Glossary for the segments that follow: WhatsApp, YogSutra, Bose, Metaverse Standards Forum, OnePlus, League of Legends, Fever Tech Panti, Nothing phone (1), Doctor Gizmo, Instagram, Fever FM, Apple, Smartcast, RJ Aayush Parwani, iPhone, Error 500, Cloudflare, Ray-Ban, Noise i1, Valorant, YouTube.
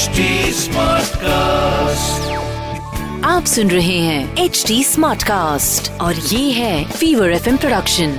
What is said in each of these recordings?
Smartcast. आप सुन रहे हैं HD Smartcast और ये है Fever FM production.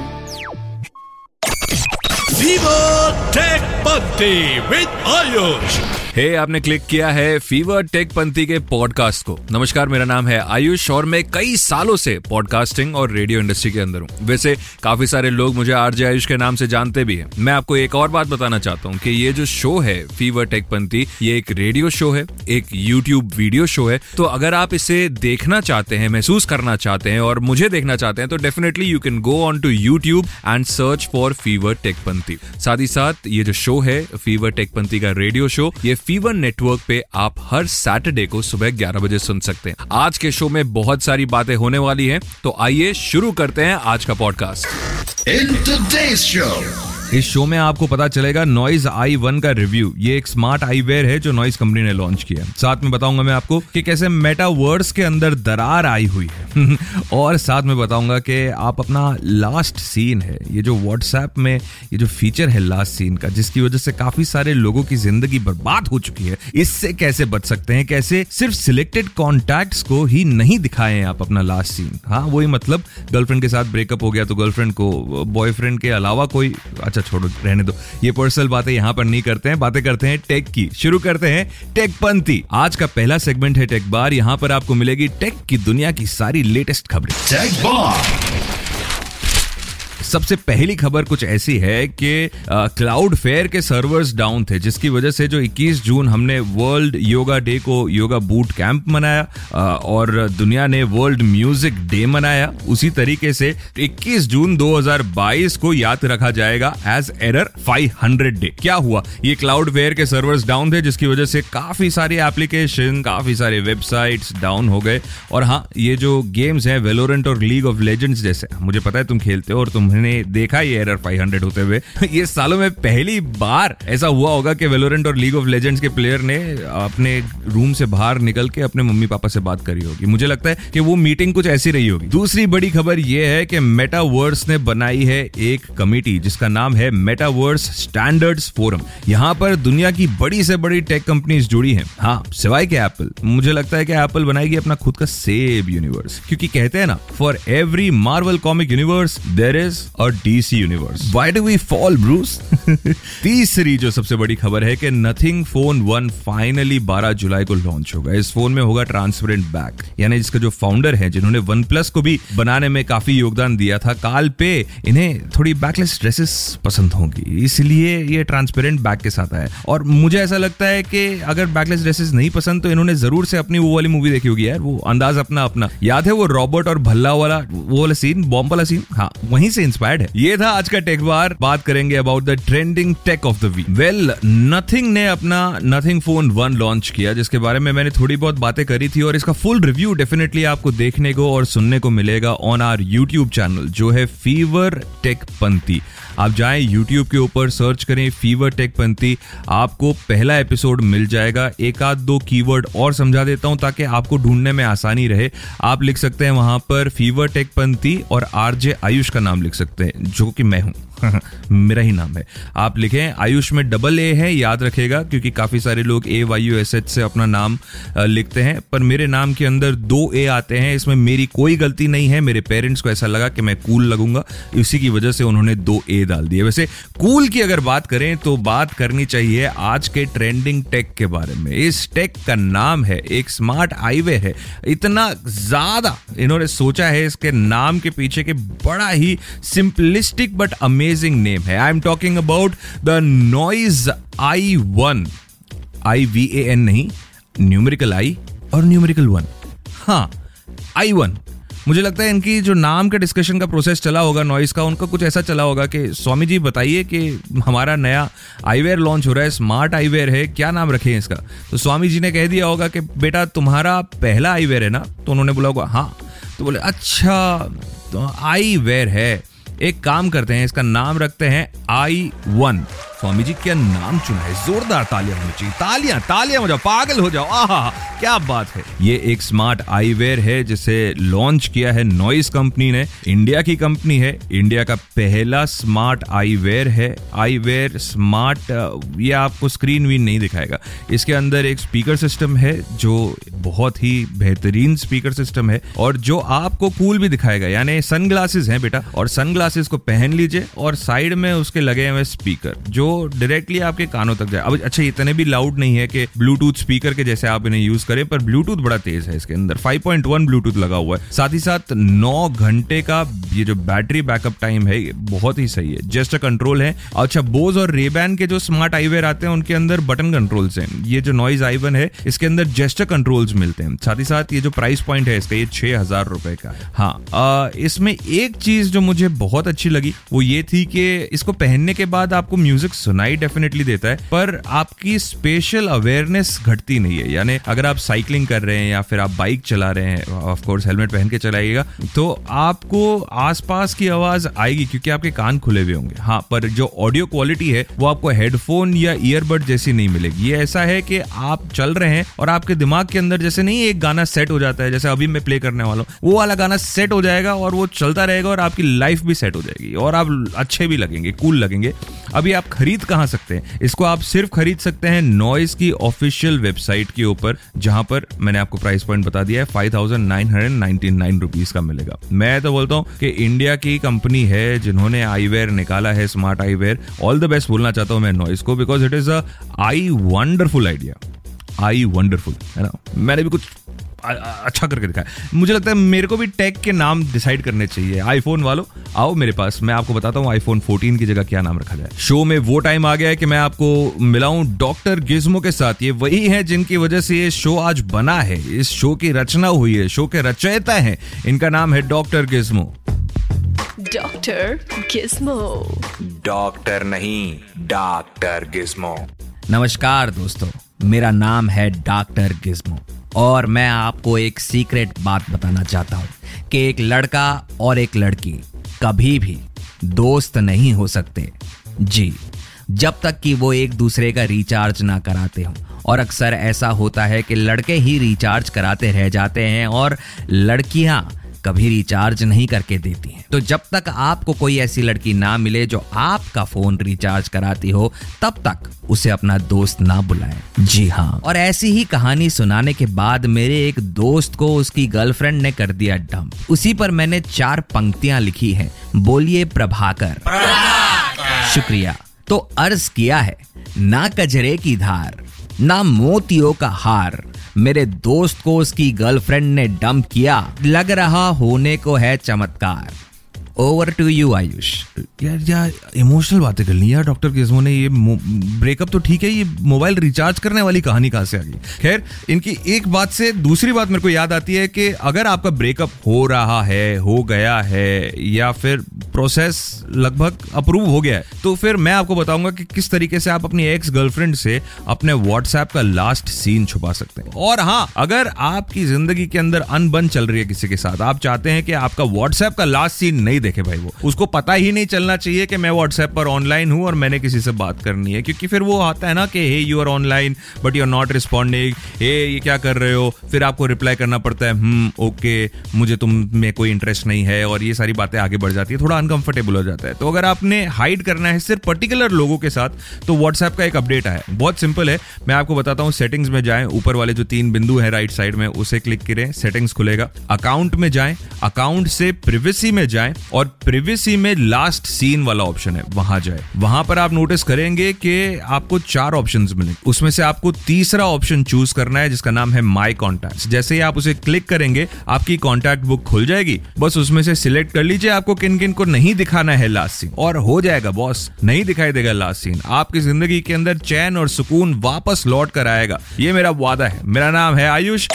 Fever Tech Panti with Aayush. Hey, आपने क्लिक किया है फीवर टेक पंती के पॉडकास्ट को। नमस्कार, मेरा नाम है आयुष और मैं कई सालों से पॉडकास्टिंग और रेडियो इंडस्ट्री के अंदर हूँ। वैसे काफी सारे लोग मुझे आरजे आयुष के नाम से जानते भी हैं। मैं आपको एक और बात बताना चाहता हूँ कि ये जो शो है फीवर टेक पंती, ये एक रेडियो शो है, एक यूट्यूब वीडियो शो है। तो अगर आप इसे देखना चाहते हैं, महसूस करना चाहते हैं और मुझे देखना चाहते हैं, तो definitely you can go on to YouTube and search for Fever take Panti. साथ ही साथ ये जो शो है फीवर टेक पंती का रेडियो शो, ये फीवर नेटवर्क पे आप हर सैटरडे को सुबह 11 बजे सुन सकते हैं। आज के शो में बहुत सारी बातें होने वाली हैं, तो आइए शुरू करते हैं आज का पॉडकास्ट। इन टुडेस शो, इस शो में आपको पता चलेगा नॉइज i1 का रिव्यू। ये एक स्मार्ट आईवेयर है जो नॉइज कंपनी ने लॉन्च किया है। साथ में बताऊंगा मैं आपको कि कैसे मेटावर्स के अंदर दरार आई हुई है और साथ में बताऊंगा कि आप अपना लास्ट सीन है, ये जो व्हाट्सएप में ये जो फीचर है लास्ट सीन का, जिसकी वजह से काफी सारे लोगों की जिंदगी बर्बाद हो चुकी है, इससे कैसे बच सकते हैं, कैसे सिर्फ सिलेक्टेड कॉन्टैक्ट्स को ही नहीं दिखाएं आप अपना लास्ट सीन। हाँ, वही मतलब गर्लफ्रेंड के साथ ब्रेकअप हो गया तो गर्लफ्रेंड को बॉयफ्रेंड के अलावा कोई, छोड़ो, रहने दो, ये पर्सनल बातें यहाँ पर नहीं करते हैं, बातें करते हैं टेक की। शुरू करते हैं टेक पंती। आज का पहला सेगमेंट है टेक बार। यहाँ पर आपको मिलेगी टेक की दुनिया की सारी लेटेस्ट खबरें। टेक बार। सबसे पहली खबर कुछ ऐसी है कि क्लाउडफ्लेयर के सर्वर्स डाउन थे, जिसकी वजह से जो 21 जून हमने वर्ल्ड योगा डे को योगा बूट कैंप मनाया और दुनिया ने वर्ल्ड म्यूजिक डे मनाया, उसी तरीके से 21 जून 2022 को याद रखा जाएगा एज एरर 500 डे। क्या हुआ, ये क्लाउडफ्लेयर के सर्वर्स डाउन थे, जिसकी वजह से काफी सारी एप्लीकेशन, काफी सारे वेबसाइट्स डाउन हो गए। और हाँ, ये जो गेम्स हैं वेलोरेंट और लीग ऑफ लेजेंड्स जैसे, मुझे पता है तुम खेलते हो और तुमने देखा ये एरर 500 होते हुए। ये सालों में पहली बार ऐसा हुआ होगा कि वेलोरेंट और लीग ऑफ लेजेंड्स के प्लेयर ने अपने रूम से बाहर निकल के अपने मम्मी पापा से बात करी होगी। मुझे लगता है कि वो मीटिंग कुछ ऐसी रही होगी। दूसरी बड़ी खबर ये है कि मेटावर्स ने बनाई है एक कमेटी, जिसका नाम है मेटावर्स स्टैंडर्ड्स फोरम। यहाँ पर दुनिया की बड़ी से बड़ी टेक कंपनीज जुड़ी हैं। हाँ, सिवाय के एप्पल। मुझे लगता है कि एप्पल बनाएगी अपना खुद का सेब यूनिवर्स, क्योंकि कहते हैं ना, for every Marvel comic universe there is और DC universe. Why do we fall, Bruce? तीसरी जो सबसे बड़ी खबर है कि नथिंग फोन 1 फाइनली 12 जुलाई को लॉन्च होगा। इस फोन में होगा ट्रांसपेरेंट बैक, यानी जिसका जो फाउंडर है, जिन्होंने वन प्लस को भी बनाने में काफी योगदान दिया था, काल पे इन्हें थोड़ी बैकलेस ड्रेसेस पसंद होंगी, इसलिए ये ट्रांसपेरेंट बैक के साथ आया। और मुझे ऐसा लगता है कि अगर बैकलेस ड्रेसेस नहीं पसंद तो इन्होंने जरूर से अपनी वो वाली मूवी देखी होगी यार, वो अंदाज अपना अपना, याद है वो रॉबर्ट और भल्ला वाला, वो वाला सीन, बॉम्ब वाला सीन, हाँ, वहीं से इंस्पायर्ड है। ये था आज का टेक बार। बात करेंगे about the trending tech of the week. Well, nothing ने अपना नथिंग फोन 1 लॉन्च किया, जिसके बारे में मैंने थोड़ी बहुत बातें करी थी और इसका फुल रिव्यू डेफिनेटली आपको देखने को और सुनने को मिलेगा ऑन आवर यूट्यूब चैनल, जो है फीवर टेक पंती। आप जाएं यूट्यूब के ऊपर, सर्च करें फीवर टेक पंती, आपको पहला एपिसोड मिल जाएगा। एक आध दो कीवर्ड और समझा देता हूं ताकि आपको ढूंढने में आसानी रहे। आप लिख सकते हैं वहां पर फीवर टेक पंती और आरजे आयुष का नाम लिख सकते हैं, जो कि मैं हूं मेरा ही नाम है। आप लिखें, आयुष में डबल ए है, याद रखेगा, क्योंकि काफी सारे लोग AYUSH से अपना नाम लिखते हैं, पर मेरे नाम के अंदर 2 A आते हैं। इसमें मेरी कोई गलती नहीं है, मेरे पेरेंट्स को ऐसा लगा कि मैं कूल लगूंगा, इसी की वजह से उन्होंने 2 A डाल दिए। वैसे कूल की अगर बात करें तो बात करनी चाहिए आज के ट्रेंडिंग टेक के बारे में। इस टेक का नाम है, एक स्मार्ट आईवेयर है। इतना ज्यादा इन्होंने सोचा है इसके नाम के पीछे के, बड़ा ही सिंपलिस्टिक बट अमेजिंग नेम है। I am talking about the Noise i1, IVAN नहीं, न्यूमेरिकल i और न्यूमेरिकल 1, हाँ, i1। मुझे लगता है इनकी जो नाम के डिस्कशन का प्रोसेस चला होगा नॉइस का, उनका कुछ ऐसा चला होगा कि स्वामी जी बताइए कि हमारा नया आईवेयर लॉन्च हो रहा है, स्मार्ट आईवेयर है, क्या नाम रखें इसका। तो स्वामी जी ने कह दिया होगा कि बेटा तुम्हारा पहला आईवेयर है ना, तो उन्होंने बोला होगा हाँ, तो बोले अच्छा आई वेयर है, एक काम करते हैं, इसका नाम रखते हैं i1। स्वामी जी क्या नाम चुना है, जोरदार तालियां होनी चाहिए, तालियां तालियां हो जाओ, पागल हो जाओ, आहा क्या बात है। ये एक स्मार्ट आईवेयर है जिसे लॉन्च किया है नॉइस कंपनी ने। इंडिया की कंपनी है, इंडिया का पहला स्मार्ट आईवेयर है। आईवेयर स्मार्ट, ये आपको स्क्रीन भी नहीं दिखाएगा। इसके अंदर एक स्पीकर सिस्टम है जो बहुत ही बेहतरीन स्पीकर सिस्टम है और जो आपको कूल भी दिखाएगा, यानी सनग्लासेस हैं बेटा, और सनग्लासेस को पहन लीजिए और साइड में उसके लगे हुए स्पीकर जो डायरेक्टली आपके कानों तक जाए। अब अच्छा, इतने भी लाउड नहीं है कि ब्लूटूथ स्पीकर के जैसे आप इन्हें यूज करें, पर ब्लूटूथ बड़ा तेज है इसके अंदर, 5.1 ब्लूटूथ लगा हुआ है। साथ ही साथ 9 घंटे का ये जो बैटरी बैकअप टाइम है ये बहुत ही सही है। जेस्चर कंट्रोल है। अच्छा, बोज और रेबैन के जो स्मार्ट आईवेयर आते हैं उनके अंदर बटन कंट्रोल्स हैं। ये जो नॉइज i1 है इसके अंदर जेस्चर कंट्रोल्स मिलते हैं। साथ ही साथ ये जो प्राइस पॉइंट है इसका, ये 6,000 रुपए का। हाँ, इसमें एक चीज जो मुझे बहुत अच्छी लगी वो ये थी कि इसको पहनने के बाद आपको म्यूजिक सुनाई डेफिनेटली देता है, पर आपकी स्पेशल अवेयरनेस घटती नहीं है। यानी अगर आप साइकिलिंग कर रहे हैं या फिर आप बाइक चला रहे हैं, ऑफ कोर्स हेलमेट पहन के चलाइएगा, तो आपको आसपास की आवाज आएगी क्योंकि आपके कान खुले हुए होंगे। हाँ, पर जो ऑडियो क्वालिटी है वो आपको हेडफोन या ईयरबड जैसी नहीं मिलेगी। ये ऐसा है कि आप चल रहे हैं और आपके दिमाग के अंदर जैसे नहीं एक गाना सेट हो जाता है, जैसे अभी मैं प्ले करने वाला हूँ, वो वाला गाना सेट हो जाएगा और वो चलता रहेगा और आपकी लाइफ भी सेट हो जाएगी और आप अच्छे भी लगेंगे, कूल लगेंगे। अभी आप खरीद कहाँ सकते हैं इसको? आप सिर्फ खरीद सकते हैं नॉइस की ऑफिशियल वेबसाइट के ऊपर, जहां पर मैंने आपको प्राइस पॉइंट बता दिया है, 5,999 रुपीस का मिलेगा। मैं तो बोलता हूं कि इंडिया की कंपनी है जिन्होंने आईवेयर निकाला है, smart eyewear. All the best बोलना चाहता हूं मैं नॉइस को, because it is a I wonderful idea, I wonderful, है ना। मैंने भी कुछ अच्छा करके दिखाया। मुझे लगता है मेरे को भी टेक के नाम डिसाइड करने चाहिए। आईफोन वालों आओ मेरे पास, मैं आपको बताता हूँ आईफोन 14 की जगह क्या नाम रखा जाए। शो में वो टाइम आ गया है कि मैं आपको मिलाऊं डॉक्टर गिज्मो के साथ। ये वही है जिनकी वजह से ये शो आज बना है, इस शो की रचना हुई है, शो के रचयिता है, इनका नाम है doctor Gizmo. Doctor Gizmo, doctor नहीं, डॉक्टर गिज्मो। नमस्कार दोस्तों, मेरा नाम है डॉक्टर गिज्मो और मैं आपको एक सीक्रेट बात बताना चाहता हूँ कि एक लड़का और एक लड़की कभी भी दोस्त नहीं हो सकते जी, जब तक कि वो एक दूसरे का रिचार्ज ना कराते हों। और अक्सर ऐसा होता है कि लड़के ही रिचार्ज कराते रह जाते हैं और लड़कियाँ कभी रिचार्ज नहीं करके देती हैं। तो जब तक आपको कोई ऐसी लड़की ना मिले जो आपका फोन रिचार्ज कराती हो, तब तक उसे अपना दोस्त ना बुलाएं। जी हाँ। और ऐसी ही कहानी सुनाने के बाद मेरे एक दोस्त को उसकी गर्लफ्रेंड ने कर दिया डंप। उसी पर मैंने 4 पंक्तियां लिखी हैं, बोलिए प्रभाकर। शुक्रिया। तो अर्ज किया है, ना कजरे की धार ना मोतियों का हार, मेरे दोस्त को उसकी गर्लफ्रेंड ने डंप किया, लग रहा होने को है चमत्कार। Over to you Ayush. यार इमोशनल बातें कर ली यार डॉक्टर गिज्मो ने। ये ब्रेकअप तो ठीक है, ये मोबाइल रिचार्ज करने वाली कहानी कहाँ से आ गई? खैर, इनकी एक बात से दूसरी बात मेरे को याद आती है कि अगर आपका ब्रेकअप हो रहा है, हो गया है, या फिर प्रोसेस लगभग अप्रूव हो गया है, तो फिर मैं आपको बताऊंगा कि किस तरीके से आप अपनी एक्स गर्लफ्रेंड से अपने व्हाट्सएप का लास्ट सीन छुपा सकते हैं। और हाँ, अगर आपकी जिंदगी के अंदर अनबन चल रही है किसी के साथ, आप चाहते हैं कि आपका व्हाट्सएप का लास्ट सीन नहीं देखे भाई, वो उसको पता ही नहीं चलना चाहिए कि मैं व्हाट्सएप पर ऑनलाइन हूँ और मैंने किसी से बात करनी है, क्योंकि फिर वो आता है ना कि hey you are online but you are not responding, hey ये क्या कर रहे हो, फिर आपको रिप्लाई करना पड़ता है, ओके मुझे तुम में कोई इंटरेस्ट नहीं है, और ये सारी बातें आगे बढ़ जाती है, थोड़ा अनकंफर्टेबल हो जाता है। तो अगर आपने हाइड करना है सिर्फ पर्टिकुलर लोगों के साथ, तो व्हाट्सएप का एक अपडेट आया, बहुत सिंपल है, मैं आपको बताता हूँ। सेटिंग्स में जाएं, ऊपर वाले जो 3 बिंदु हैं राइट साइड में उसे क्लिक करें, सेटिंग्स खुलेगा। अकाउंट में जाएं, अकाउंट से प्रिवेसी में जाएं और प्रिवेसी में लास्ट सीन वाला ऑप्शन है, वहां जाए। वहां पर आप नोटिस करेंगे कि आपको 4 ऑप्शंस मिलेंगे, उसमें से आपको तीसरा ऑप्शन चूज करना है जिसका नाम है माय कॉन्टैक्ट्स। जैसे ही आप उसे क्लिक करेंगे आपकी कॉन्टैक्ट बुक खुल जाएगी, बस उसमें से सिलेक्ट कर लीजिए आपको किन किन को नहीं दिखाना है लास्ट सीन, और हो जाएगा बॉस, नहीं दिखाई देगा लास्ट सीन। आपकी जिंदगी के अंदर चैन और सुकून वापस लौट कर आएगा, ये मेरा वादा है। मेरा नाम है Ayush.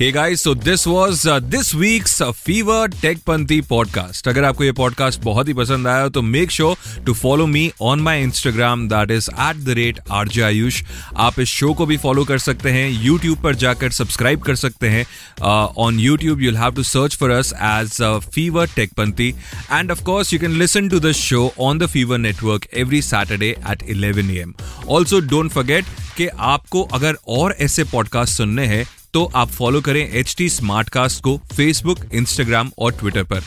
Hey guys, so this was this week's Fever Tech Panti podcast. अगर आपको ये podcast बहुत ही पसंद आया हो तो make sure to follow me on my Instagram that is @RJ Aayush. आप इस शो को भी follow कर सकते हैं, YouTube पर जाकर subscribe कर सकते हैं. On YouTube you'll have to search for us as Fever Tech Panti, and of course you can listen to this show on the Fever Network every Saturday at 11 AM. Also don't forget कि आपको अगर और ऐसे podcast सुनने हैं तो आप follow करें HT Smartcast को Facebook, Instagram और Twitter पर.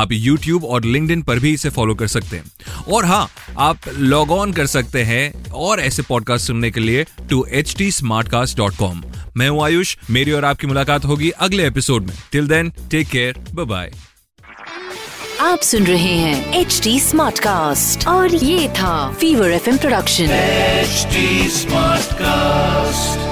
आप YouTube और LinkedIn पर भी इसे फॉलो कर सकते हैं. और हाँ, आप लॉग ऑन कर सकते हैं और ऐसे पॉडकास्ट सुनने के लिए to htsmartcast.com. मैं हूँ आयुष, मेरी और आपकी मुलाकात होगी अगले एपिसोड में. Till then take care, bye bye. आप सुन रहे हैं HT Smartcast और ये था Fever FM production HT Smartcast.